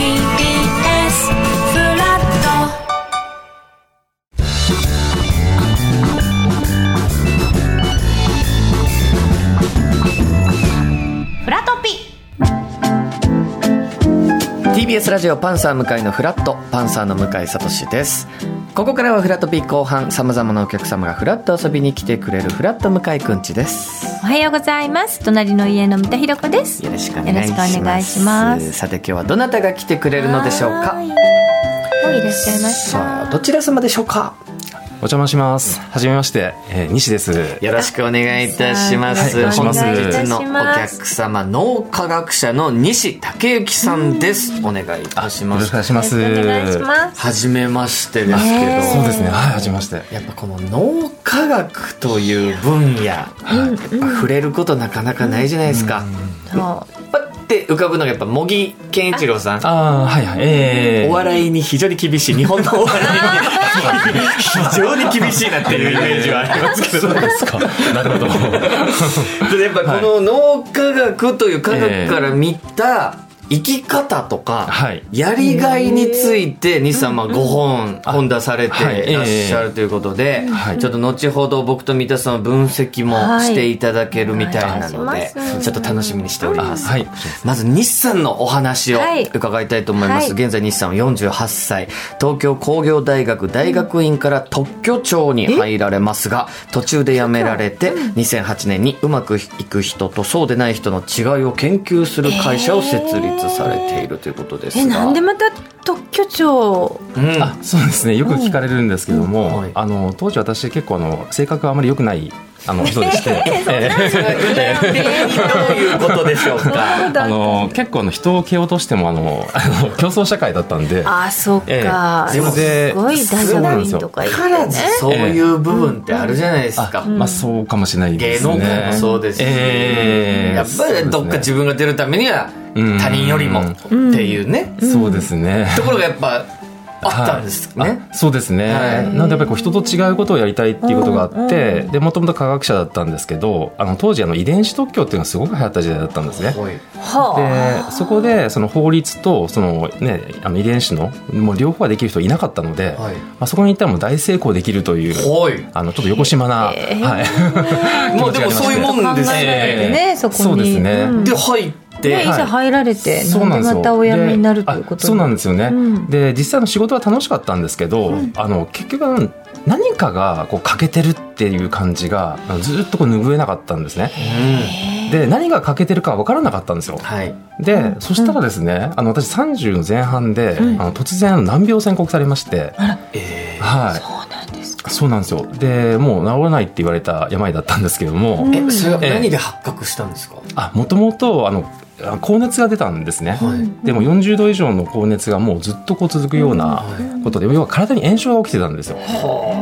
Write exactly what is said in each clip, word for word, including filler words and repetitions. ィービーエス ラジオパンサー向井のフラット、パンサーの向井聡です。ここからはフラット B 後半、さまざまなお客様がフラット遊びに来てくれるフラット向井くんちです。おはようございます。隣の家の三田ひろ子です。よろしくお願いしま す, 願いします。さて今日はどなたが来てくれるのでしょうか。おいらっしゃいました。さあどちら様でしょうか。お邪魔します。はじめまして、えー、西です。よろしくお願いいたします。本日のお客様脳科学者の西剛志さんです。お願いいたします。よろしくお願いします。はじめましてですけど、えー、そうですね、はい、はじめまして。やっぱこの脳科学という分野、はい、触れることなかなかないじゃないですか、うんうんうん、パッて浮かぶのがやっぱ茂木健一郎さん。ああ、はいはい、えー、お笑いに非常に厳しい、日本のお笑いに非常に厳しいなっていうイメージはありますけど、そうですか。なるほど。やっぱこの脳科学という科学から見た生き方とかやりがいについて西さんはごほん本出されていらっしゃるということで、ちょっと後ほど僕と三田さんの分析もしていただけるみたいなので、ちょっと楽しみにしております。まず西さんのお話を伺いたいと思います。現在西さんはよんじゅうはっさい、東京工業大学大学院から特許庁に入られますが、途中で辞められてにせんはちねんにうまくいく人とそうでない人の違いを研究する会社を設立されているということですが、えなんでまた特許庁、うん、あそうですね、よく聞かれるんですけども、うん、あの当時私結構あの性格はあまり良くないあの人でして、それはどういうことでしょうか。あの結構の人を蹴落としてもあのあの競争社会だったんで、あそっか、えー、すごい大学院とか行ってね、そういう部分ってあるじゃないですか、えーうん、あまあそうかもしれないですね。芸能界もそうですし、えー、やっぱりどっか自分が出るためには他人よりもっていうね、うん、そうですね、ところがやっぱあったんですね、はい、そうですね、はい、なのでやっぱりこう人と違うことをやりたいっていうことがあって、うんうん、で元々科学者だったんですけど、あの当時あの遺伝子特許っていうのがすごく流行った時代だったんですね、はい、でそこでその法律とその、ね、あの遺伝子のもう両方ができる人いなかったので、はい、まあ、そこに行ったらもう大成功できるという、はい、あのちょっと横島な、えーはい、もうでもそういうもんですね。そうですね、うん、で入ってね、いざ入られて、はい、なんでまたお辞めになるということで、そうなんですよね、うん、で実際の仕事は楽しかったんですけど、うん、あの結局何かがこう欠けてるっていう感じがずっとこう拭えなかったんですね。で何が欠けてるか分からなかったんですよ、はい、で、うん、そしたらですね、あの私さんじゅうの前半で、うん、あの突然難病を宣告されまして、あら、えーはい、そうなんですか。そうなんですよ。でもう治らないって言われた病だったんですけども、うん、えそれは何で発覚したんですか。あ、もともとあの高熱が出たんですね、はい、でもよんじゅうど以上の高熱がもうずっとこう続くようなことで、要は体に炎症が起きてたんですよ。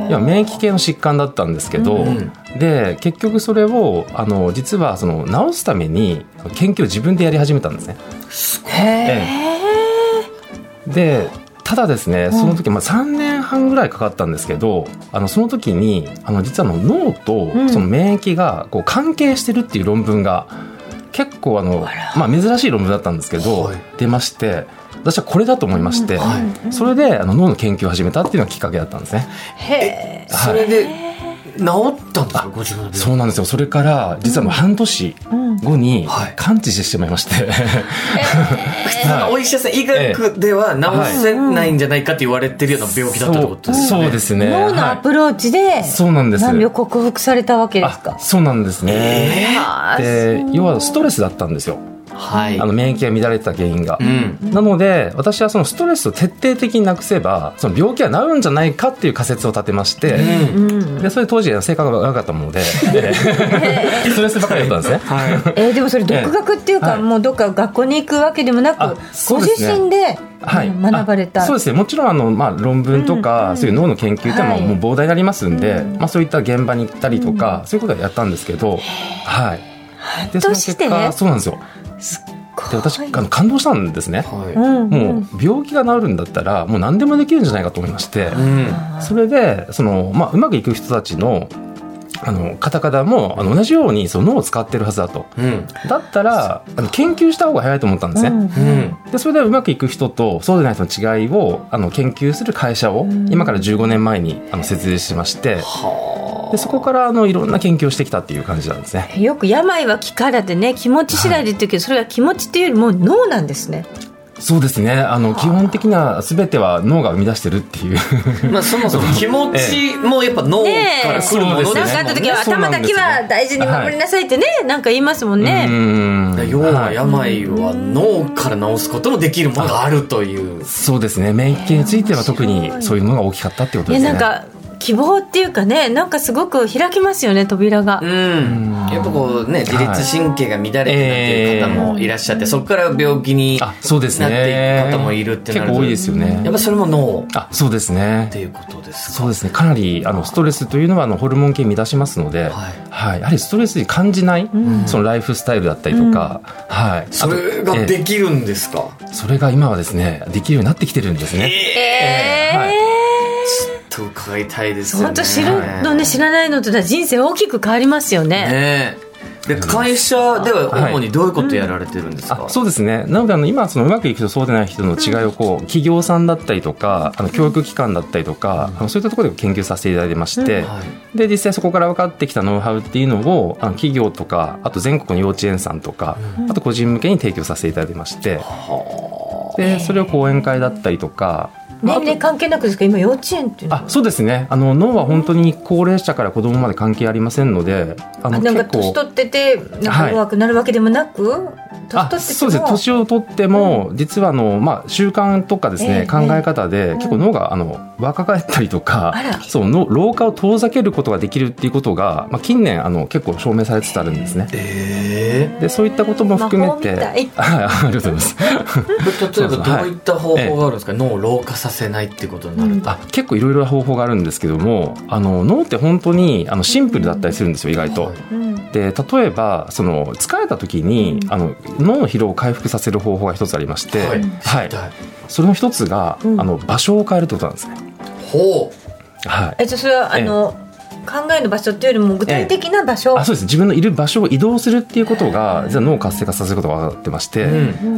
要は免疫系の疾患だったんですけど、うん、で結局それをあの実はその治すために研究を自分でやり始めたんですね。すごい。でただですね、その時、まあ、さんねんはんぐらいかかったんですけど、あのその時にあの実はの脳とその免疫がこう関係してるっていう論文が結構あのまあ珍しい論文だったんですけど、はい、出まして、私はこれだと思いまして、はい、それであの脳の研究を始めたっていうのがきっかけだったんですね。へー、はい、それで治ったんですか、ご自分で。そうなんですよ。それから実はもう半年後に完治してしまいまして、うんうん、はい、お医者さん、医学では治せないんじゃないかって言われてるような病気だったってことですよね。そうですね。脳のアプローチで難病を克服されたわけですか。そうなんですね。えー、で要はストレスだったんですよ。はい、あの免疫が乱れてた原因が、うん、なので私はそのストレスを徹底的になくせばその病気は治るんじゃないかっていう仮説を立てまして、うん、でそれ当時性格が悪かったものでストレスばかりだったんですね、はいえー、でもそれ独学っていうか、はい、もうどっか学校に行くわけでもなく、ご自身ではい、学ばれた。そうですね、もちろんあの、まあ、論文とか、うんうん、そういう脳の研究っていうのはもう膨大になりますんで、はいまあ、そういった現場に行ったりとか、うん、そういうことはやったんですけど、はい、でその結果そうなんですよ。すで私あの感動したんですね、はい、もう病気が治るんだったらもう何でもできるんじゃないかと思いまして、うん、それでその、まあ、うまくいく人たちのあの方々もあの同じようにその脳を使ってるはずだと、うん、だったらあの研究した方が早いと思ったんですね、うんうん、でそれでうまくいく人とそうでない人の違いをあの研究する会社を今からじゅうごねんまえにあの設立しまして、うん、でそこからあのいろんな研究をしてきたっていう感じなんですね。よく病は気からでね気持ち次第でって言うけど、はい、それが気持ちっていうよりも脳なんですね。そうですね、あの基本的な全ては脳が生み出してるっていうまあそもそも気持ちもやっぱ脳から来るものですね。何、ええね、かあった時は頭だけは大事に守りなさいってね何、はい、か言いますもんね。うん要は病は脳から治すことのできるものがあるという。そうですね、免疫については特にそういうのが大きかったってことですね。えー、なんか希望っていうかね、なんかすごく開きますよね、扉が。うん、やっぱこうね、自律神経が乱れてるっていう方もいらっしゃって、はいえー、そこから病気になっていく方もいるってなると、結構多いですよね。やっぱそれも脳あそうですねっていうことですか。そうですね、かなりあのストレスというのはあのホルモン系乱しますので、はいはい、やはりストレスに感じない、うん、そのライフスタイルだったりとか、うんはい、それができるんですか。えー、それが今はですね、できるようになってきてるんですね。えーえーはいと伺いたいですよね。本当知るのね知らないのとでは人生大きく変わりますよ ね, ねで会社では主にどういうことやられてるんですか。はいうん、そうですね、なのであの今そのうまくいく人そうでない人の違いをこう企業さんだったりとかあの教育機関だったりとか、うん、あのそういったところで研究させていただいてまして、うんはい、で実際そこから分かってきたノウハウっていうのをあの企業とかあと全国の幼稚園さんとか、うん、あと個人向けに提供させていただいてまして、うん、でそれを講演会だったりとか年齢関係なくですか。今幼稚園っていうのはあそうですね、あの脳は本当に高齢者から子供まで関係ありませんので、あのなんか年取っててなんか弱くなるわけでもなく、はい、年取っててもあそうです、年を取っても、うん、実はあの、まあ、習慣とかですね、えー、考え方で、えー、結構脳があの若返ったりとか、うん、そうの老化を遠ざけることができるっていうことが、まあ、近年あの結構証明されつつあるんですね。えー、でそういったことも含めて、はい、ありがとうございます。例えばどういった方法があるんですか。えー、脳を老化させさせないってことになると、うん、あ結構いろいろな方法があるんですけども、あの脳って本当にあのシンプルだったりするんですよ、意外と。で例えばその疲れた時にあの脳の疲労を回復させる方法が一つありまして、はいはい、それの一つが、うん、あの場所を変えるってことなんですね。ほう、はい、えじゃあそれはあの、ええ考えの場所というよりも具体的な場所、ええ、あそうです、自分のいる場所を移動するっていうことが実は脳を活性化させることが分かってまして、う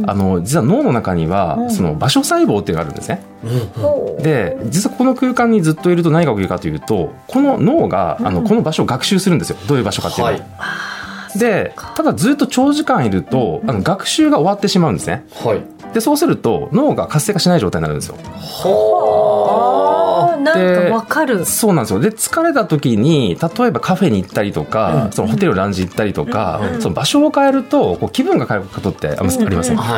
ん、あの実は脳の中にはその場所細胞っていうのがあるんですね。うん、で実はこの空間にずっといると何が起きるかというと、この脳があのこの場所を学習するんですよ、どういう場所かっていうのは、はい、でただずっと長時間いるとあの学習が終わってしまうんですね。はい、でそうすると脳が活性化しない状態になるんですよ。はあなんか分かる。そうなんですよ。で疲れた時に例えばカフェに行ったりとか、うん、そのホテルランチ行ったりとか、うん、その場所を変えるとこう気分が変わることってありませんか。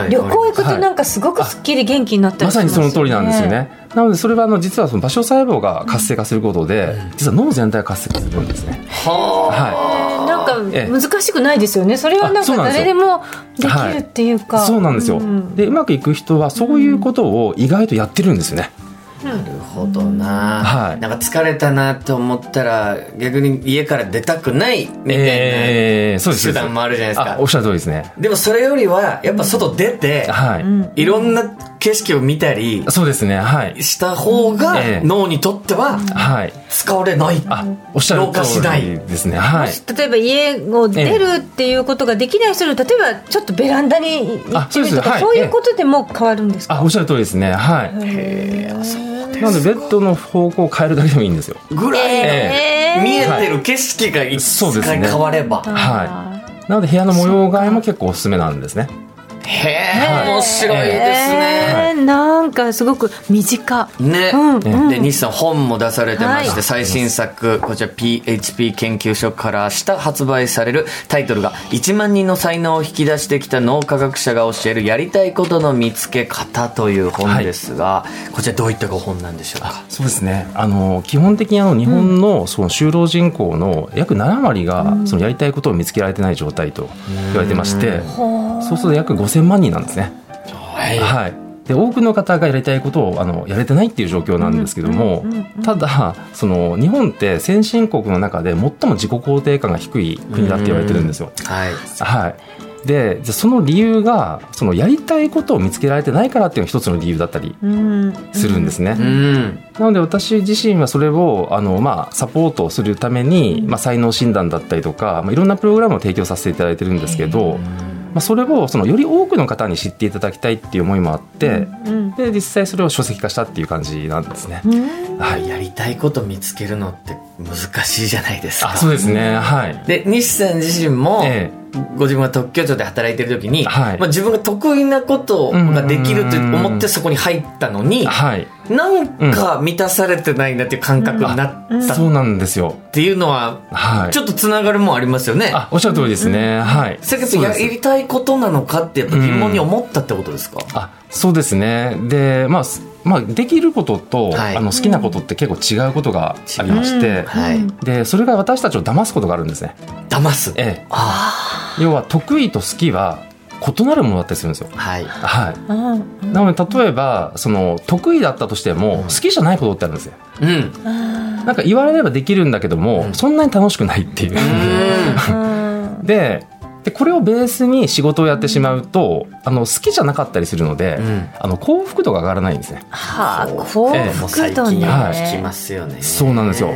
うんうん、旅行行くとなんかすごくすっきり元気になったりしますよね。まさにその通りなんですよね。なのでそれはあの実はその場所細胞が活性化することで、うん、実は脳全体が活性化するんですね。はあ、はい、なんか難しくないですよね。ええ、それはなんか誰でもできるっていうか。そうなんですよ。はい、そうなんですよ。でうまくいく人はそういうことを意外とやってるんですよね。なるほどな、はい、なんか疲れたなと思ったら逆に家から出たくないみたいな、えー、手段もあるじゃないですか。あ、おっしゃる通りですね。でもそれよりはやっぱ外出て、うん、いろんな景色を見たり、そうですね、はい、した方が脳にとっては疲れない、うん、あおっしゃる通り老化しないですね。はい、もし例えば家を出るっていうことができない人の、えー、例えばちょっとベランダに行ってみるとか、はい、そういうことでも変わるんですか。えー、あおっしゃる通りですね。はい、へー、なのでベッドの方向を変えるだけでもいいんですよ。ぐらい、えー、見えてる景色が一回変われば、はい、ね、はい、なので部屋の模様替えも結構おすすめなんですね。へえ面白いですね。なんかすごく身近、ねうんうん、で西さん本も出されてまして、はい、最新作こちら ピーエイチピー 研究所から明日発売されるタイトルがいちまんにんの才能を引き出してきた脳科学者が教えるやりたいことの見つけ方という本ですが、はい、こちらどういったご本なんでしょうか。そうですね、あの基本的にあの日本 の, その就労人口の約ななわりがそのやりたいことを見つけられてない状態と言われてまして、そうすると約ごせんまんにんなんですね。はい、はいで多くの方がやりたいことをあのやれてないっていう状況なんですけども、うんうんうんうん、ただその日本って先進国の中で最も自己肯定感が低い国だって言われてるんですよ、うんはいはい、でその理由がそのやりたいことを見つけられてないからっていうのが一つの理由だったりするんですね、うんうん、なので私自身はそれをあの、まあ、サポートするために、まあ、才能診断だったりとか、まあ、いろんなプログラムを提供させていただいてるんですけど、まあ、それをそのより多くの方に知っていただきたいっていう思いもあって、うんうん、で実際それを書籍化したっていう感じなんですね、うんはい、やりたいこと見つけるのって難しいじゃないですか。あそうですね、はい、で西さん自身も、ええご自分が特許庁で働いてる時に、はいまあ、自分が得意なことができると思ってそこに入ったのに、はい、なんか満たされてないなっていう感覚になったそうなんですよっていうのは、はい、ちょっとつながるもんありますよね。あおっしゃる通りですね、うんはい、それからやりたいことなのかってやっぱ疑問に思ったってことですか。うん、あそうですね。で、まあまあ、できることと、はい、あの好きなことって結構違うことがありまして、うんはい、でそれが私たちを騙すことがあるんですね。騙す、ええ、あ要は得意と好きは異なるものだったりするんですよ、はいはい、なので例えばその得意だったとしても好きじゃないことってあるんですよ、うん、なんか言われればできるんだけども、うん、そんなに楽しくないっていう で, でこれをベースに仕事をやってしまうとあの好きじゃなかったりするので、うん、あの幸福度が上がらないんですね、はあ、幸福度ね、ええ、聞きますよね、はい、そうなんですよ。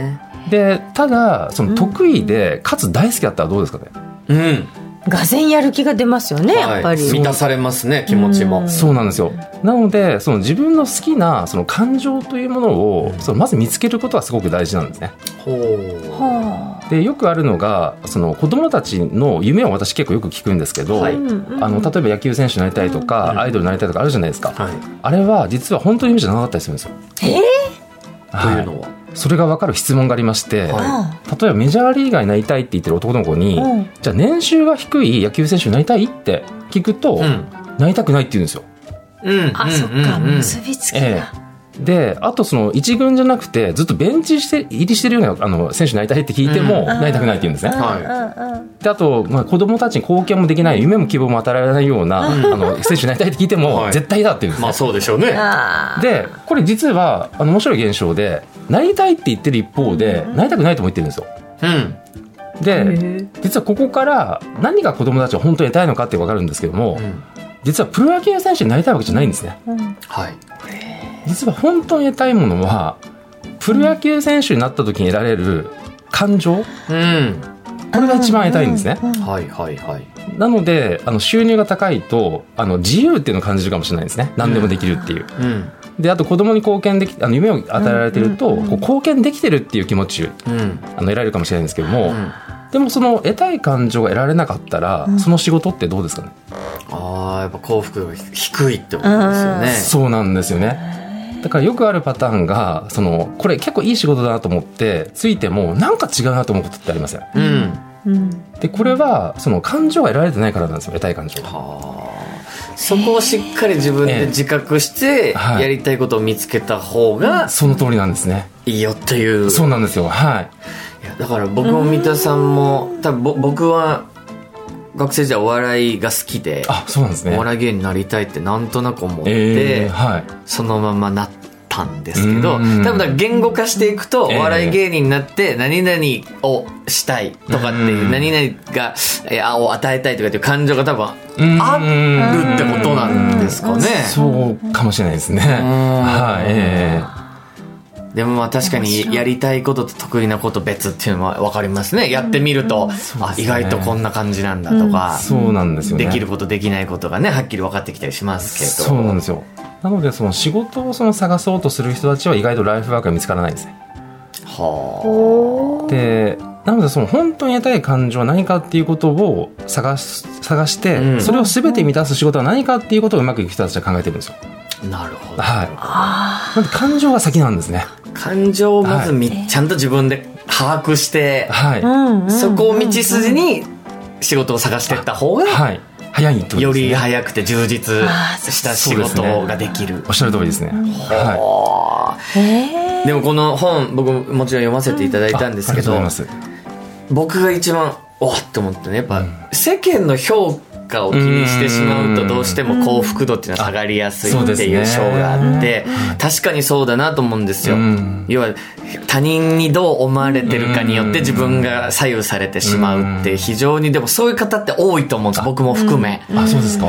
でただその得意で、うん、かつ大好きだったらどうですかね。うんがぜんやる気が出ますよね、はい、やっぱり満たされますね気持ちも。そうなんですよ。なのでその自分の好きなその感情というものをそのまず見つけることがすごく大事なんですね。ほうでよくあるのがその子どもたちの夢を私結構よく聞くんですけど、はい、あの例えば野球選手になりたいとか、うん、アイドルになりたいとかあるじゃないですか、はい、あれは実は本当に夢じゃなかったりするんですよ。えー、というのはそれが分かる質問がありまして、はい、例えばメジャーリーガーになりたいって言ってる男の子に、うん、じゃあ年収が低い野球選手になりたいって聞くと、うん、なりたくないって言うんですよ、うん、あ、うん、そっか、うん、結びつきが、ええ、であとその一軍じゃなくてずっとベンチして入りしてるようなあの選手になりたいって聞いても、うん、なりたくないって言うんですね、はい、であと、まあ、子供たちに貢献もできない夢も希望も与えられないような、うん、あの選手になりたいって聞いても、はい、絶対だって言うんですね。まあそうでしょうね。でこれ実はあの面白い現象でなりたいって言ってる一方で、うん、なりたくないとも言ってるんですよ、うん、で実はここから何が子どもたちを本当に得たいのかって分かるんですけども、うん、実はプロ野球選手になりたいわけじゃないんですね、うんはい、実は本当に得たいものはプロ野球選手になった時に得られる感情、うん、これが一番得たいんですね、うんうんうん、はいはいはいなのであの収入が高いとあの自由っていうのを感じるかもしれないですね。何でもできるっていう、うんうんであと子供に貢献できあの夢を与えられてると、うんうんうん、こう貢献できてるっていう気持ち、うん、あの得られるかもしれないんですけども、うん、でもその得たい感情が得られなかったら、うん、その仕事ってどうですかね。ああやっぱ幸福が低いってことですよね。そうなんですよね。だからよくあるパターンがそのこれ結構いい仕事だなと思ってついてもなんか違うなと思うことってありますよ、うんうん、でこれはその感情が得られてないからなんですよ。得たい感情はそこをしっかり自分で自覚してやりたいことを見つけた方がその通りなんですね。いいよっていうそうなんですよ、はい、いやだから僕も三田さんも多分僕は学生時代お笑いが好きであそうなんですね。お笑い芸人になりたいってなんとなく思って、えーはい、そのままなってたんですけど、うんうん、多分だ言語化していくと、えー、お笑い芸人になって何々をしたいとかっていう、うん、何々があを与えたいとかっていう感情が多分あるってことなんですかね。そうかもしれないですね、はいえー、でもまあ確かにやりたいことと得意なこと別っていうのは分かりますね。やってみると、うんうんあね、意外とこんな感じなんだとか、うん、そうなんですよね。できることできないことがねはっきり分かってきたりしますけどそうなんですよ。なのでその仕事をその探そうとする人たちは意外とライフワークが見つからないんですね。はあ。でなのでその本当に得たい感情は何かっていうことを探し、探して、うん、それを全て満たす仕事は何かっていうことをうまくいく人たちは考えてるんですよ。なるほど、はい、あなんで感情が先なんですね。感情をまずみ、はい、ちゃんと自分で把握して、はい、そこを道筋に仕事を探していった方が、はい、早いってことですね。より早くて充実した仕事ができる。そうですね、おっしゃる通りですね、うん、はい、へー。でもこの本僕もちろん読ませていただいたんですけど、うん、あ、ありがとうございます。僕が一番おっと思ってね、やっぱ世間の評価を気にしてしまうとどうしても幸福度っていうのは下がりやすいっていう章があって、確かにそうだなと思うんですよ。要は他人にどう思われてるかによって自分が左右されてしまうって、非常にでもそういう方って多いと思うんです、僕も含め。あ、そうですか。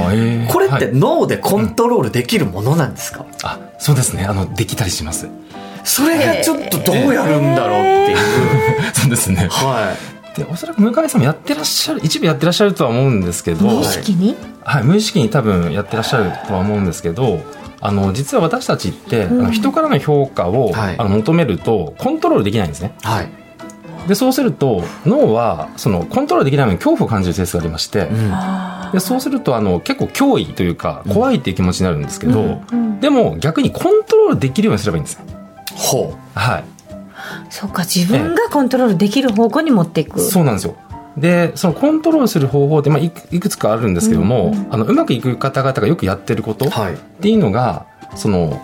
これって脳でコントロールできるものなんですか？あ、そうですね、あのできたりします。それがちょっとどうやるんだろうっていうそうですね、はい。でおそらく向井さんもやってらっしゃる、一部やってらっしゃるとは思うんですけど、無意識に、はい、無意識に多分やってらっしゃるとは思うんですけど、あの実は私たちって、うん、あの人からの評価を、はい、あの求めるとコントロールできないんですね、はい。でそうすると脳はそのコントロールできない分恐怖を感じる性質がありまして、うん、でそうするとあの結構脅威というか怖いという気持ちになるんですけど、うんうんうん、でも逆にコントロールできるようにすればいいんですね。ほう、はい、そうか、自分がコントロールできる方向に持っていく、ええ、そうなんですよ。でそのコントロールする方法って、まあ、いくつかあるんですけども、うんうん、あのうまくいく方々がよくやってることっていうのが、はい、その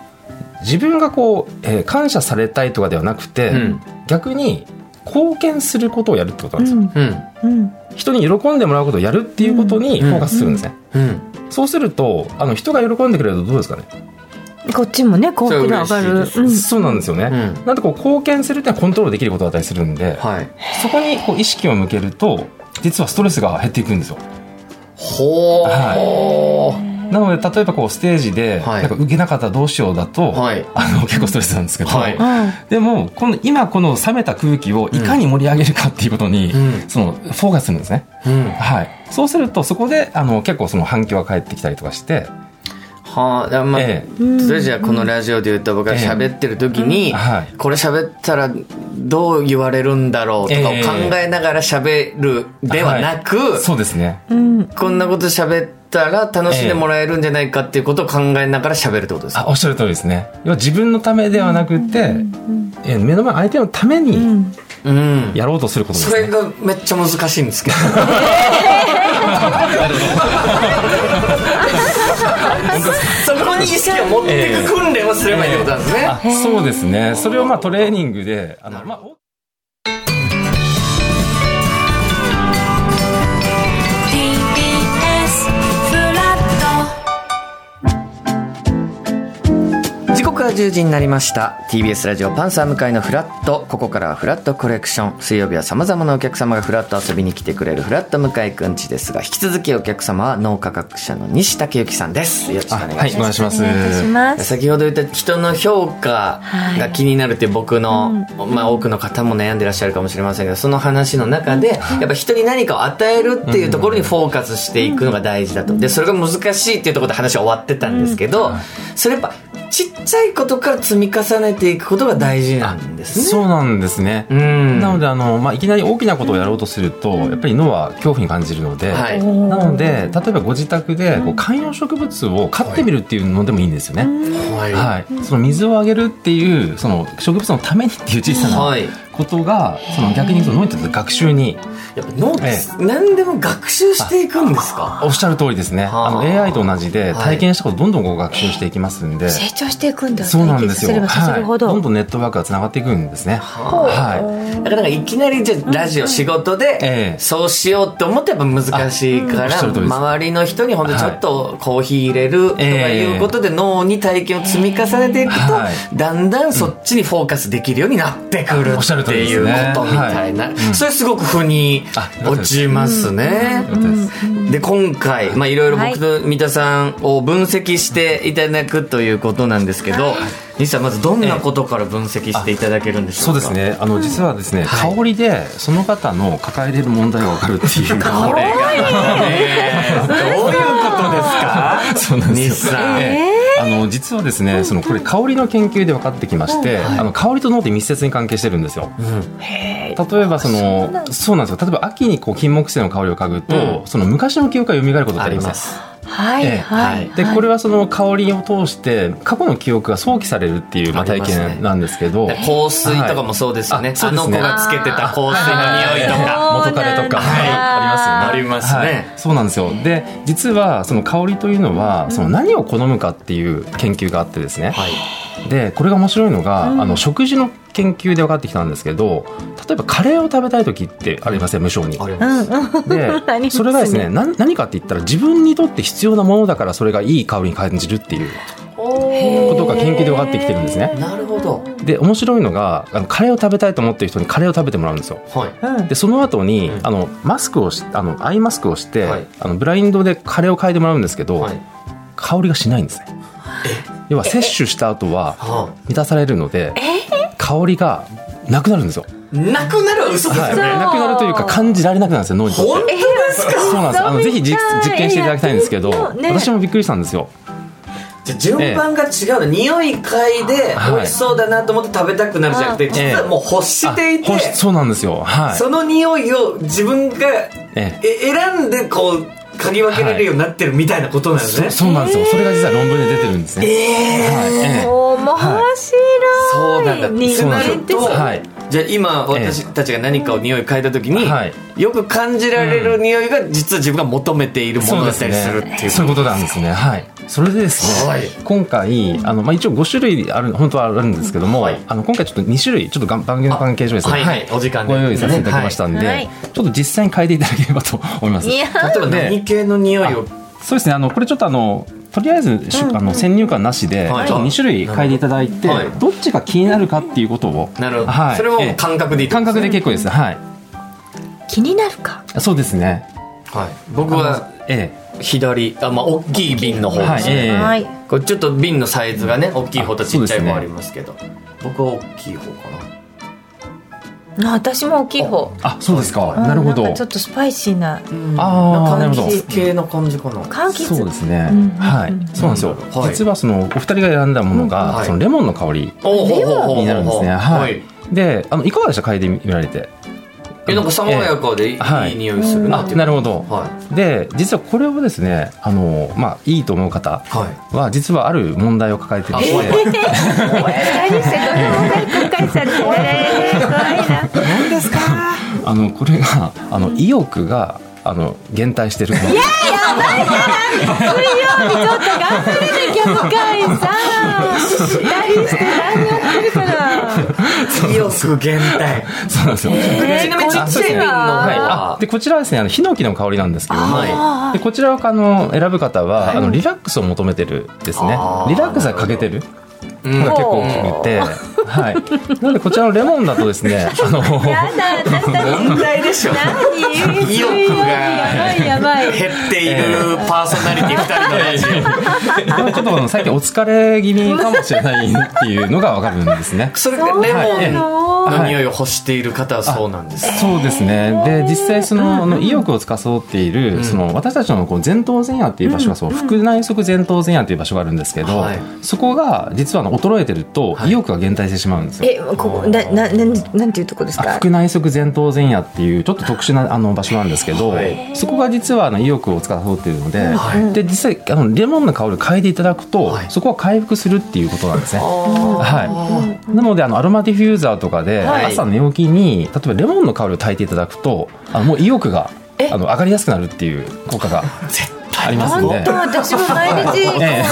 自分がこう、えー、感謝されたいとかではなくて、うん、逆に貢献することをやるってことなんですよ、うんうん、人に喜んでもらうことをやるっていうことにフォーカスするんですね、うんうんうん、そうするとあの人が喜んでくれるとどうですかね、こっちもね幸福が上がる、うん、そうなんですよね、うん、なんでこう貢献するってのはコントロールできることだったりするんで、はい、そこにこう意識を向けると実はストレスが減っていくんですよ。ほー、はい、なので例えばこうステージでなんか受けなかったらどうしようだと、はい、あの結構ストレスなんですけど、はいはい、でもこの今この冷めた空気をいかに盛り上げるかっていうことに、うん、そのフォーカスするんですね、うん、はい。そうするとそこであの結構その反響が返ってきたりとかして、はあ、まあ、ええ、それじゃあこのラジオで言うと僕が喋ってる時に、ええ、はい、これ喋ったらどう言われるんだろうとかを考えながら喋るではなく、ええ、はい、そうですね、こんなこと喋ったら楽しんでもらえるんじゃないかっていうことを考えながら喋るってことですか？ええ、あ、おっしゃる通りですね。要は自分のためではなくて、うんうんうん、目の前相手のためにやろうとすることですね、うん、それがめっちゃ難しいんですけどそこに意識を持っていく訓練をすればいいってことなんですね、えーえー、そうですね。それをまあトレーニングであの、まあ、時刻はじゅうじになりました。 ティービーエス ラジオパンサー向かいのフラット、ここからはフラットコレクション。水曜日はさまざまなお客様がフラット遊びに来てくれるフラット向かいくんちですが、引き続きお客様は脳科学者の西剛志さんです。よろしくお願いします。はい、お願いします。先ほど言った人の評価が気になるという僕の、はい、まあ、多くの方も悩んでらっしゃるかもしれませんが、その話の中でやっぱ人に何かを与えるっていうところにフォーカスしていくのが大事だと。でそれが難しいっていうところで話は終わってたんですけど、それやっぱちっちゃいことから積み重ねていくことが大事なんですね。そうなんですね、うん、なのであの、まあ、いきなり大きなことをやろうとすると、うん、やっぱり脳は恐怖に感じるので、はい、なので例えばご自宅でこう観葉植物を飼ってみるっていうのでもいいんですよね、はいはい、その水をあげるっていうその植物のためにっていう小さなことが、はい、その逆にその脳にとって学習に、やっぱ脳って、ええ、何でも学習していくんですか？おっしゃる通りですね。あの エーアイ と同じで体験したことどんどんこう学習していきますんで、はい、成長していくんだ。そうなんですよ、はい、どんどんネットワークがつながっていくんですね、はいはい、だからなんかいきなりじゃラジオ仕事でそうしようって思ってやっぱ難しいから、周りの人にほんとちょっとコーヒー入れるとかいうことで脳に体験を積み重ねていくと、だんだんそっちにフォーカスできるようになってくるっていうことみたいな、それすごく腑に落ちますね。で今回まあいろいろ僕と三田さんを分析していただくということなんですけど、西さんまずどんなことから分析していただけるんでしょうか？そうですね、あの実はですね、はい、香りでその方の抱えれる問題が分かるっていう、これがねどういうことですか？そうなんですよ、西さん、えーあの実はですね、うんうん、そのこれ香りの研究で分かってきまして、うんはい、あの香りと脳って密接に関係してるんですよ、うん、へー例えばそのそうなんですよ例えば秋にこう金木犀の香りを嗅ぐと、うん、その昔の記憶が蘇ることってあります。はいええはい、でこれはその香りを通して過去の記憶が想起されるっていう体験なんですけど、ね、香水とかもそうですよね、はい、あ, あの子がつけてた香水の匂いとか元彼とか、はい、ありますよねありますね、はい、そうなんですよ。で実はその香りというのはその何を好むかっていう研究があってですね、はい、でこれが面白いのが、うん、あの食事の研究で分かってきたんですけど例えばカレーを食べたい時ってありません、ね、無性にあります、うん、でそれがですね 何, 何かって言ったら自分にとって必要なものだからそれがいい香りに感じるっていうことが研究で分かってきてるんですね。なるほど。で面白いのがあのカレーを食べたいと思ってる人にカレーを食べてもらうんですよ、はい、でその後に、うん、あのマスクをしあのアイマスクをして、はい、あのブラインドでカレーを嗅いでもらうんですけど、はい、香りがしないんですね。要は摂取した後は満たされるので香りがなくなるんですよ。なくなるは嘘ですよね、はい、なくなるというか感じられなくなるんですよ脳にとって。本当ですか？そうなんです。あのぜひ実験していただきたいんですけど、ね、私もびっくりしたんですよ。じゃ順番が違うの、ええ、匂い嗅いで美味しそうだなと思って食べたくなるじゃなくて、はい、実はもう欲していて、ええ、そうなんですよ、はい、その匂いを自分が、ええ、選んでこう嗅ぎ分けれるようになってるみたいなことなんですね、はい、そ, そうなんですよ。それが実は論文で出てるんですね。えー、はいえー、面白い、はい、そうなんだになると、はい、じゃあ今私たちが何かを匂い嗅いだ時に、えーはい、よく感じられる匂いが実は自分が求めているものだったりするっていう、そうですね、そういうことなんですね。はい、それでですね、はい、今回あの、まあ、一応ごしゅるいある本当はあるんですけども、はい、あの今回ちょっとにしゅるいちょっと番組の関係上ですね、はいはい、お時間でご用意させていただきましたんで、はい、ちょっと実際に嗅いでいただければと思います。いや例えば何系の匂いを？そうですね、あのこれちょっとあのとりあえず、うん、あの先入観なしで、はい、ちょっとにしゅるい嗅いでいただいて、はい、どっちが気になるかっていうことを、なるほど、はい、それを感覚でいい、ね、感覚で結構です、はい、気になるか、そうですね、はい、僕はええ左あ、まあ、大きい瓶の方ですね、はいえー、これちょっと瓶のサイズがね大きい方とちっちゃい方ありますけど、す、ね、僕は大きい方かな。私も大きい方。あ、そうですか、なるほど。なんかちょっとスパイシーな柑橘系の感じかな。柑橘、そうですね、うん、はい、そうなんですよ、はい、実はそのお二人が選んだものが、はい、そのレモンの香りになるんですね、はい、であのいかがでしたか、嗅いでみられて。えなんか爽やかでいい匂いするなって、えーはい、なるほど、はい、で実はこれをですねあの、まあ、いいと思う方は実はある問題を抱えていまして、はいえー、何してどの問題公開されてるの、えー、怖いな、何ですかあのこれがあの意欲があの減退してる。いややばいな、水曜日ちょっと頑張れる逆回さ何して何やってるかな、意欲減退。そうなんですよ、えー、ちなみにちっちゃい瓶の方でこちらはですねあのヒノキの香りなんですけども、はい、でこちらをあの選ぶ方は、はい、あのリラックスを求めてるですね、リラックスが欠けてるが結構大きくて、はい、なのでこちらのレモンだとですねあのやだ私たち問題でしょ、何意欲がやばい減っているパーソナリティふたりのラジオちょっと最近お疲れ気味かもしれないっていうのが分かるんですね。それがレモンの匂いを欲している方はそうなんです、はい、そうですね。で実際その、うん、意欲を司っているその私たちのこう前頭前野っていう場所が、そう腹内側前頭前野っていう場所があるんですけど、はい、そこが実は衰えてると意欲が減退してしまうんですよ。え、ここな、な、な、なんていうとこですか？腹内側前頭前野っていうちょっと特殊なあの場所なんですけど、はい、そこが実はあの意欲を司っているので、はい、で実際あのレモンの香りを嗅いでいただくと、はい、そこは回復するっていうことなんですね、はい、なのであのアロマディフューザーとかで朝寝起きに例えばレモンの香りを炊いていただくとあのもう意欲があの上がりやすくなるっていう効果がありますね。私も毎日こう、え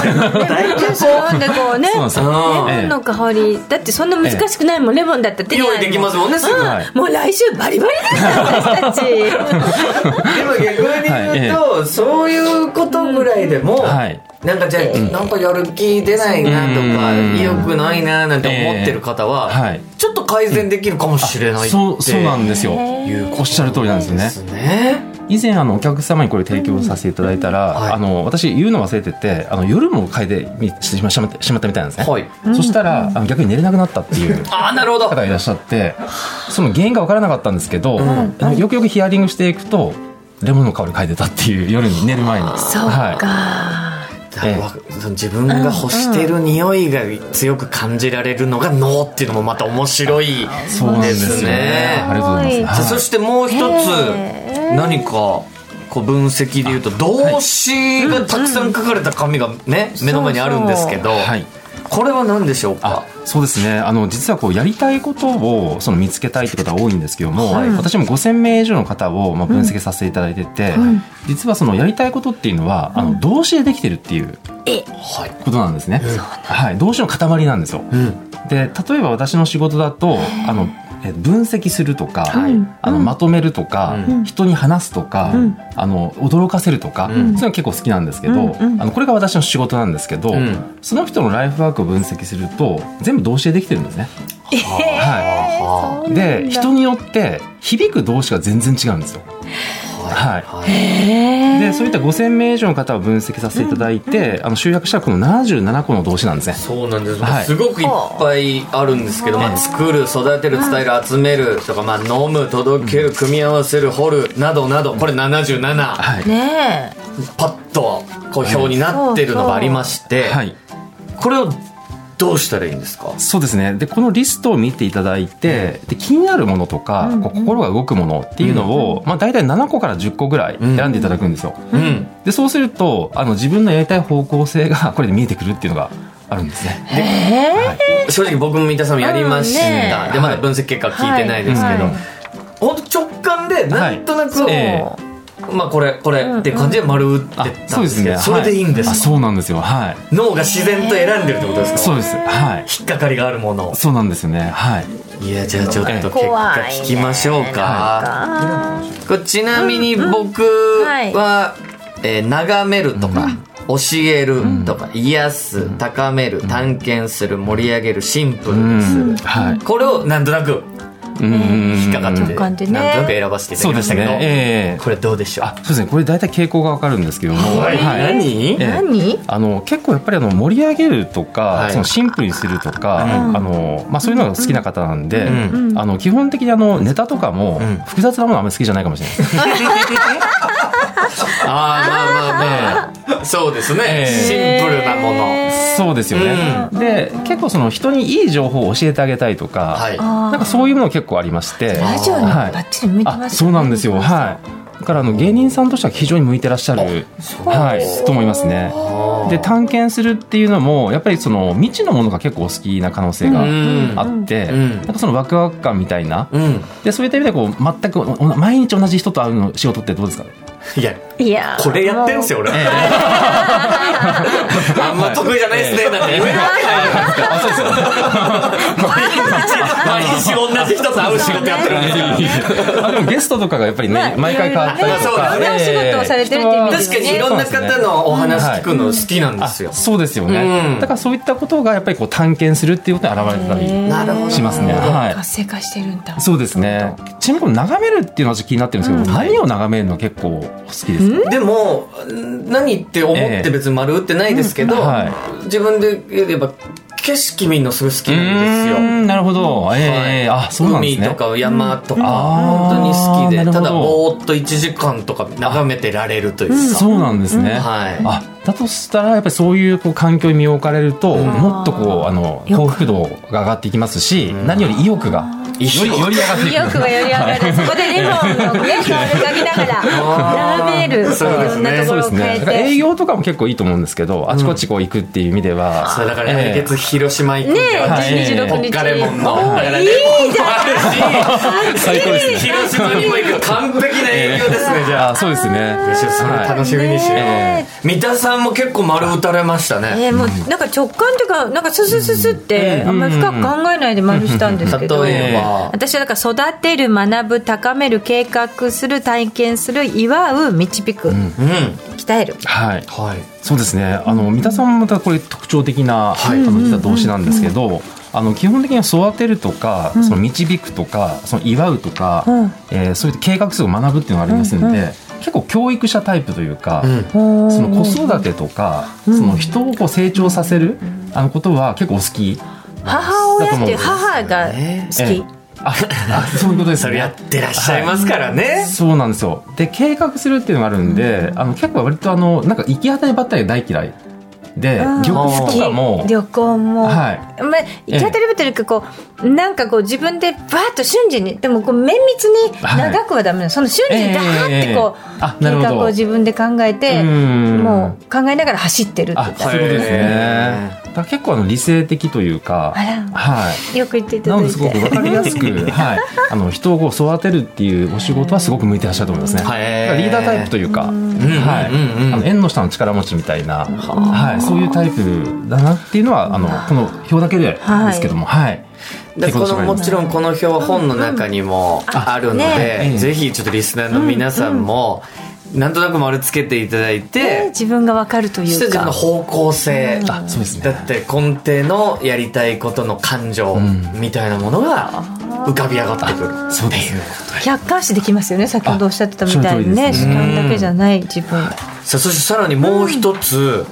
え、毎日飲んでこうね、レモンの香りだってそんな難しくないもん、レモンだったら手に入る、用意できますもんね、すぐ、うん、もう来週バリバリですよ私たちでも逆に言うと、はい、そういうことぐらいでも、うんはい、なんかじゃあ、うん、なんかやる気出ないなとか、うん、意欲ないななんて思ってる方は、えーはい、ちょっと改善できるかもしれないって、うん、そう、そうなんですよ、おっしゃる通りなんですよね、ですね。以前あのお客様にこれ提供させていただいたら、うんはい、あの私言うの忘れててあの夜も嗅いでしまったみたいなんですね、はい、そしたらあの逆に寝れなくなったっていう方がいらっしゃって、その原因が分からなかったんですけど、うん、よくよくヒアリングしていくとレモンの香り嗅いでたっていう、夜に寝る前に。そうか、はい、自分が欲してる匂いが強く感じられるのが脳っていうのもまた面白いですね。そしてもう一つ何かこう分析でいうと動詞がたくさん書かれた紙が、ね、目の前にあるんですけど、はい、これは何でしょうか。そうですね、あの実はこうやりたいことをその見つけたいってことが多いんですけども、はい、私もごせんめい以上の方をまあ分析させていただいてて、うんうん、実はそのやりたいことっていうのは、うん、あの動詞でできてるっていうことなんですね、うんはい、動詞の塊なんですよ、うん、で例えば私の仕事だとあの分析するとか、はい、あのまとめるとか、うん、人に話すとか、うん、あの驚かせるとか、うん、そういうの結構好きなんですけど、うん、あのこれが私の仕事なんですけど、うん、その人のライフワークを分析すると全部動詞でできてるんですね、えーはい、で人によって響く動詞が全然違うんですよ、はいはい、でそういったごせんめい以上の方を分析させていただいて、うんうん、あの集約したこのななじゅうななこの動詞なんですね。そうなんです、はい、すごくいっぱいあるんですけど、まあ、作る、育てる、伝える、集めるとか、まあ、飲む、届ける、組み合わせる、掘るなどなど、これななじゅうなな、はいね、パッとこう表になってるのがありまして、はい、これをどうしたらいいんですか。そうですね、でこのリストを見ていただいて、うん、で気になるものとか、うん、こう心が動くものっていうのを、うんまあ、大体ななこからじゅっこぐらい選んでいただくんですよ、うんうん、でそうするとあの自分のやりたい方向性がこれで見えてくるっていうのがあるんですね。で、はい、正直僕も三田さんもやりました、うんね、でまだ分析結果聞いてないですけど、はいはい、ほんと直感でなんとなく、はいえーまあ、これこれって感じで丸打ってたんですけど、そうですね、それでいいんですか。はい、そうなんですよ、はい、脳が自然と選んでるってことですか。そうです、はい、引っかかりがあるもの。そうなんですよね、はい、いやじゃあちょっと結果聞きましょうか。こちなみに僕は、うんうんえー、眺めるとか、うん教えるとか、うん、癒す、高める、うん、探検する、盛り上げる、シンプルにする、うんはい、これをなんとなくうん引っかかってなんとなく選ばせていただきましたけど、ねえー、これどうでしょう。あそうですね、これ大体傾向が分かるんですけども、はいはい、何、えー、何あの結構やっぱりあの盛り上げるとか、はい、そのシンプルにするとか、うんあのまあ、そういうのが好きな方なんで、うんうん、あの基本的にあのネタとかも複雑なものはあんまり好きじゃないかもしれないです、うんああまあまあまあそうですね、えー、シンプルなものそうですよね、うん、で結構その人にいい情報を教えてあげたいとか、はい、なんかそういうもの結構ありましてラジオにバッチリ向いてます、ね、あそうなんですよ、はい、だからあの芸人さんとしては非常に向いてらっしゃる、はい、と思いますね。で探検するっていうのもやっぱりその未知のものが結構お好きな可能性があって、うんうん、なんかそのワクワク感みたいな、うん、でそういった意味でこう全く毎日同じ人と会うの仕事ってどうですかね。いや、いやこれやってんすよ俺、えー、あんま得意じゃないっすね、えー、なんて言えない毎日同じ人と会う仕事やってるんですよあでもゲストとかがやっぱりね、毎回変わったりとかいろんなお仕事をされてるって意味ですね。確かにいろんな方のお話聞くの好きなんですよ、うんはい、そうですよね、うん、だからそういったことがやっぱりこう探検するっていうことに現れてたりしますね、はい、活性化してるんだ。そうですね。ちなみにこの眺めるっていうのは気になってるんですけど、うん、何を眺めるの結構好きですか。でも何って思って別に丸打ってないですけど、えーうんはい、自分で言えば景色見るのすごい好きなんですよ。うんなるほど、えーはい、あそうなんですね。海とか山とか本当に好きで、ただぼーっといちじかんとか眺めてられるというか、うん、そうなんですね、うんはい、あだとしたらやっぱりそういう、 こう環境に身を置かれると、うん、もっとこうあの幸福度が上がっていきますし、うん、何より意欲がより上がっていく。意欲がより上がる。そこでにほんのねショールかけながら並べるそうですね。そうですね。だから営業とかも結構いいと思うんですけど、あちこちこう行くっていう意味では、うん、それだから来月広島行くってにじゅうろくにちガレモンのいいじゃん。最高ですね。広島にも行く完璧な営業ですね。じゃあそうですね。それ楽しみにしよう。三田さんも結構丸打たれましたね。えー、もうなんか直感というかなんかススススってあんまり深く考えないで丸したんですけど。例えば。私はだから育てる、学ぶ、高める、計画する、体験する、祝う、導く、うんうん、鍛える、はいはい、そうですね。あの三田さんもまたこれ特徴的な、はい、あの実は動詞なんですけど、うんうんうん、あの基本的には育てるとか、うん、その導くとかその祝うとか、うんえー、そういった計画する、学ぶっていうのがありますので、うんうん、結構教育者タイプというか、うん、その子育てとか、うん、その人をこう成長させる、うん、あのことは結構お好き。母親っていう母が好き。ああそういうことですね。それやってらっしゃいますからね、はい、そうなんですよ。で計画するっていうのがあるんで、あの結構割とあのなんか行き当たりばったり大嫌いで旅行とかも旅行も、はい、まあ行き当たりばったりかこうなんかこう自分でバーッと瞬時にでもこう綿密に長くはダメなのその瞬時にダーってこう計画を自分で考えてもう考えながら走ってるってことですね。だ結構あの理性的というか、はい、よく言っていただいてなのですごく分かりやすく、はい、あの人を育てるっていうお仕事はすごく向いてらっしゃると思いますね。リーダータイプというか、はい、あの縁の下の力持ちみたいな、はい、そういうタイプだなっていうのはあのこの表だけでですけども、はいはいでこのもちろんこの表は本の中にもあるので、うんうんね、ぜひちょっとリスナーの皆さんも、うんうんなんとなく丸つけていただいて、ね、自分が分かるというか自分の方向性、うん、あそうですね、だって根底のやりたいことの感情みたいなものが浮かび上がってくる、うん、そうですね客観視できますよね先ほどおっしゃってたみたいにね主観だけじゃない自分、うん、さそしてさらにもう一つ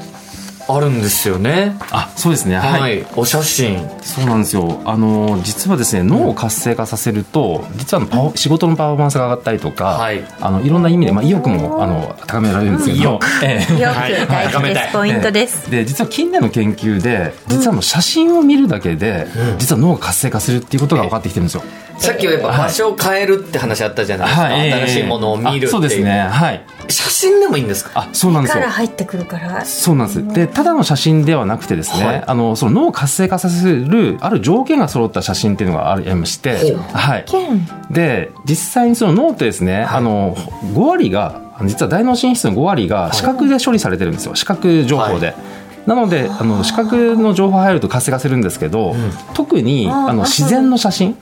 あるんですよね、うん、あそうですねはい、はい、お写真そうなんですよあの実はですね脳を活性化させると実はあの、うん、仕事のパフォーマンスが上がったりとか、はい、あのいろんな意味で、まあ、意欲もあの高められるんですけど、うん、ええ、意欲大事ですポイントです、ええ、で実は近年の研究で実はあの写真を見るだけで、うん、実は脳が活性化するっていうことが分かってきてるんですよ、うん、さっきはやっぱ場所を変えるって話あったじゃないですか、はい、新しいものを見るっていう、そうですね、はい、写真でもいいんですか。あそうなんですよから入ってくるからそうなんです、うん、でただの写真ではなくてですね、はい、あのその脳を活性化させるある条件が揃った写真っていうのがありまして、はい、で実際にその脳ってですね、はい、あのご割が実は大脳神経質のご割が視覚で処理されてるんですよ、はい、視覚情報で、はいなのであの視覚の情報入ると活性化するんですけど、うん、特にあの自然の写真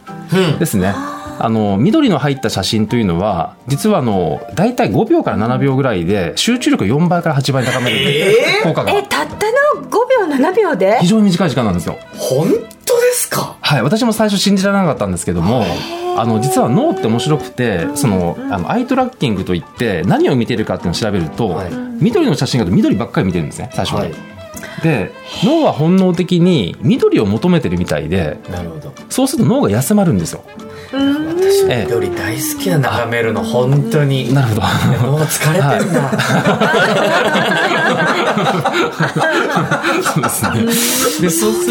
ですね、うんあの緑の入った写真というのは実はあのだいたいごびょうからななびょうぐらいで集中力よんばいからはちばい高める、えー、効果がえたったのごびょうななびょうで非常に短い時間なんですよ。本当ですか。はい私も最初信じられなかったんですけどもあの実は脳って面白くてそのあのアイトラッキングといって何を見てるかっていうのを調べると、はい、緑の写真だと緑ばっかり見てるんですね最初に、はいで脳は本能的に緑を求めてるみたいでなるほどそうすると脳が休まるんですよ。私緑大好きな眺めるの本当になるほど脳疲れてるんだ、はい、そうですねで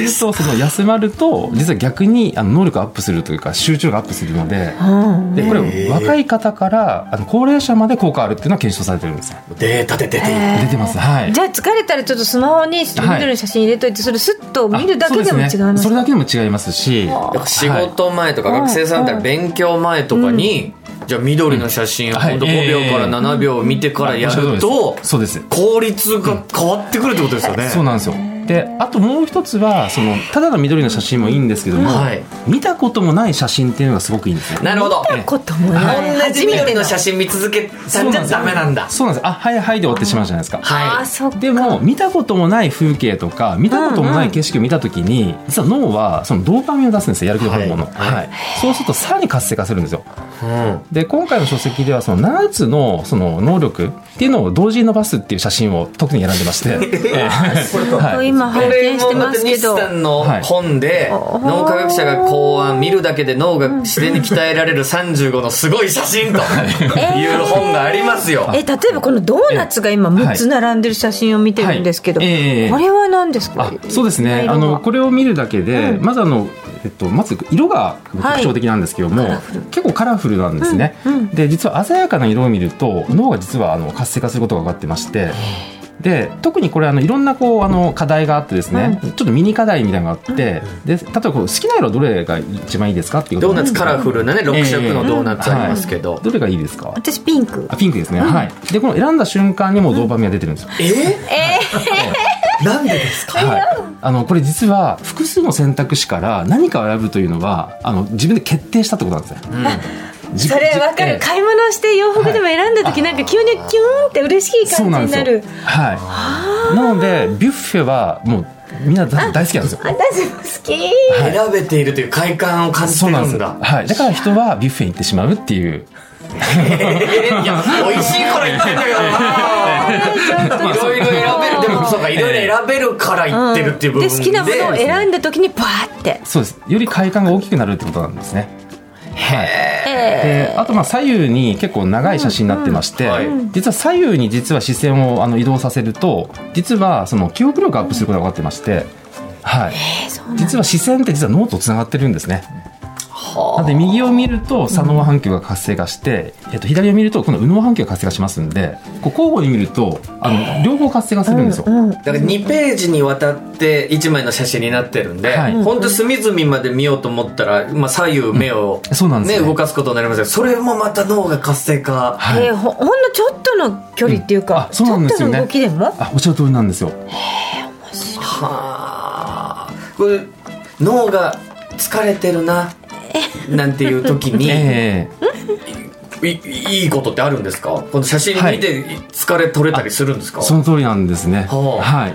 そうするとその休まると実は逆にあの能力アップするというか集中がアップするので、うん、でこれ若い方からあの高齢者まで効果あるっていうのは検証されてるんですよ。データで出ている、えー、出てます、はい、じゃあ疲れたらちょっとスマホに緑の写真入れといてそれスッと見るだけでも違います、はい、そ, うですね、それだけでも違いますし仕事前とか学生さんだったら勉強前とかに、うん、じゃあ緑の写真をごびょうからななびょう見てからやると効率が変わってくるってことですよね、うん、そうなんですよ。であともう一つはそのただの緑の写真もいいんですけども、はい、見たこともない写真っていうのがすごくいいんですよ。なるほど見たこともない同じ緑の写真見続けたんじゃダメなんだ。そうなんです。あはいはいで終わってしまうじゃないですか、はい、あそっか。でも見たこともない風景とか見たこともない景色を見た時に、うんうん、実は脳はそのドーパミンを出すんですよやる気ホルモンの、はいはい、そうするとさらに活性化するんですよ、うん、で今回の書籍ではそのななつ の, その能力っていうのを同時に伸ばすっていう写真を特に選んでましてこれと、はい今拝見してますけど西さんの本で脳科学者が考案見るだけで脳が自然に鍛えられるさんじゅうごのすごい写真という本がありますよ、えーえー、例えばこのドーナツが今むっつ並んでる写真を見てるんですけど、はいえー、これは何ですか。あそうですねあのこれを見るだけで、うん、まずあのえっと、まず色が特徴的なんですけども、はい、結構カラフルなんですね、うんうん、で実は鮮やかな色を見ると脳が実はあの活性化することが分かってましてで特にこれあのいろんなこうあの課題があってですね、うん、ちょっとミニ課題みたいなのがあって、うん、で例えばこう好きな色どれが一番いいですかっていうこと。ドーナツカラフルなねろく色のドーナツありますけど、えーはい、どれがいいですか。私ピンク。あピンクですね、うん、はいでこの選んだ瞬間にもうドーパミンが出てるんですよ、うん、えー、はい、えー、なんでですか、はいあのこれ実は複数の選択肢から何かを選ぶというのはあの自分で決定したってことなんですね、うん、それ分かる。買い物して洋服でも選んだ時、はい、なんか急にキューンって嬉しい感じになる。はいはなのでビュッフェはもうみんな大好きなんですよ。私も好き、はい、選べているという快感を感じてるんだ。そうなんです、はい、だから人はビュッフェに行ってしまうっていういや美味しいから言ってんだけどないろいろ選べるでもそうかいろいろ選べるから言ってるっていう部分 で,、うん、で好きなものを選んだ時にバーってそうですより快感が大きくなるってことなんですね。へえ、はいで、あとまあ左右に結構長い写真になってまして、うんうん、実は左右に実は視線をあの移動させると実はその記憶力アップすることが分かってまして、はい、実は視線って実は脳とつながってるんですね。なので右を見ると左脳半球が活性化して、うんえっと、左を見るとこの右脳半球が活性化しますんで、こう交互に見るとあの両方活性化するんですよ、うんうん、だからにページにわたっていちまいの写真になってるんで、はい、ほんと隅々まで見ようと思ったら、まあ、左右目を、ねうんそうなんですね、動かすことになりますけど、それもまた脳が活性化、はいえー、ほ, ほんのちょっとの距離っていうか、うん、そうなんですよね、ちょっとの動きでもあおっしゃる通りなんですよ。へえ面白い。はーこれ脳が疲れてるななんていう時に、えー、い, いいことってあるんですか？この写真見て疲れ取れたりするんですか？はい、その通りなんですね、はあはい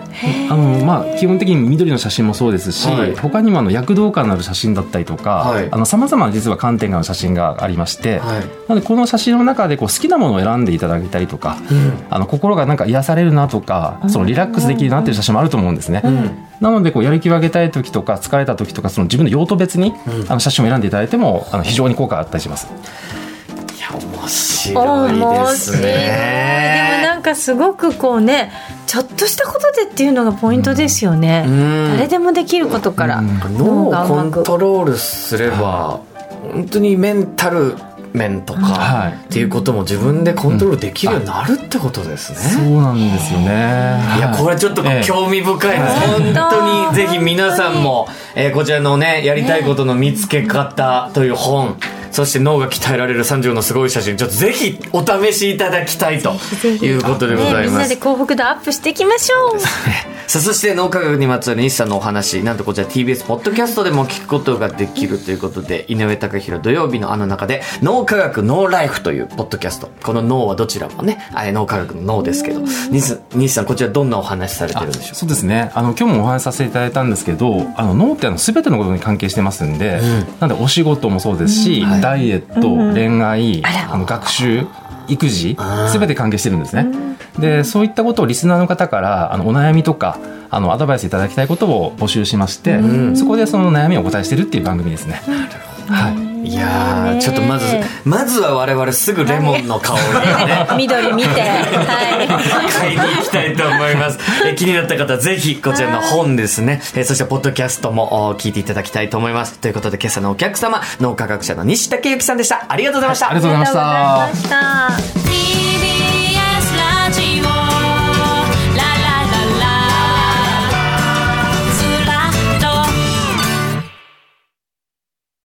あのまあ、基本的に緑の写真もそうですし、はい、他にもあの躍動感のある写真だったりとかさまざまな実は観点がある写真がありまして、はい、なのでこの写真の中でこう好きなものを選んでいただいたりとか、うん、あの心がなんか癒されるなとか、うん、そのリラックスできるなっていう写真もあると思うんですね、うんうんなのでこうやる気を上げたい時とか疲れた時とかその自分の用途別にあの写真を選んでいただいてもあの非常に効果があったりします。いや面白いですね。でもなんかすごくこうねちょっとしたことでっていうのがポイントですよね、うん、誰でもできることから脳をコントロールすれば本当にメンタル面とか、はい、っていうことも自分でコントロールできるようになるってことですね、うん、そうなんですよね。いやこれちょっと興味深いです、ええ、本当にぜひ皆さんも、えー、こちらのねやりたいことの見つけ方という本、ええ、そして脳が鍛えられるさんじゅうのすごい写真ちょっとぜひお試しいただきたいということでございます、ね、みんなで幸福度アップしていきましょう。さあそして脳科学にまつわる西さんのお話なんとこちら ティービーエス ポッドキャストでも聞くことができるということで井上貴博土曜日のあの中で脳科学ノーライフというポッドキャストこの脳はどちらもねあれ脳科学の脳ですけど西さんこちらどんなお話されてるんでしょうか？そうですねあの今日もお話しさせていただいたんですけどあの脳ってあの全てのことに関係してますんで、うん、なのでお仕事もそうですし、うんはい、ダイエット、うん、恋愛あの学習育児全て関係してるんですね、うん、でそういったことをリスナーの方からあのお悩みとかあのアドバイスいただきたいことを募集しまして、うん、そこでその悩みをお答えしてるっていう番組ですね、うんはい、いやーちょっとまずまずは我々すぐレモンの香りね緑見て、はい、買いに行きたいと思います。え気になった方ぜひこちらの本ですねえそしてポッドキャストも聞いていただきたいと思います。ということで今朝のお客様脳科学者の西剛志さんでした。ありがとうございました、はい、ありがとうございました。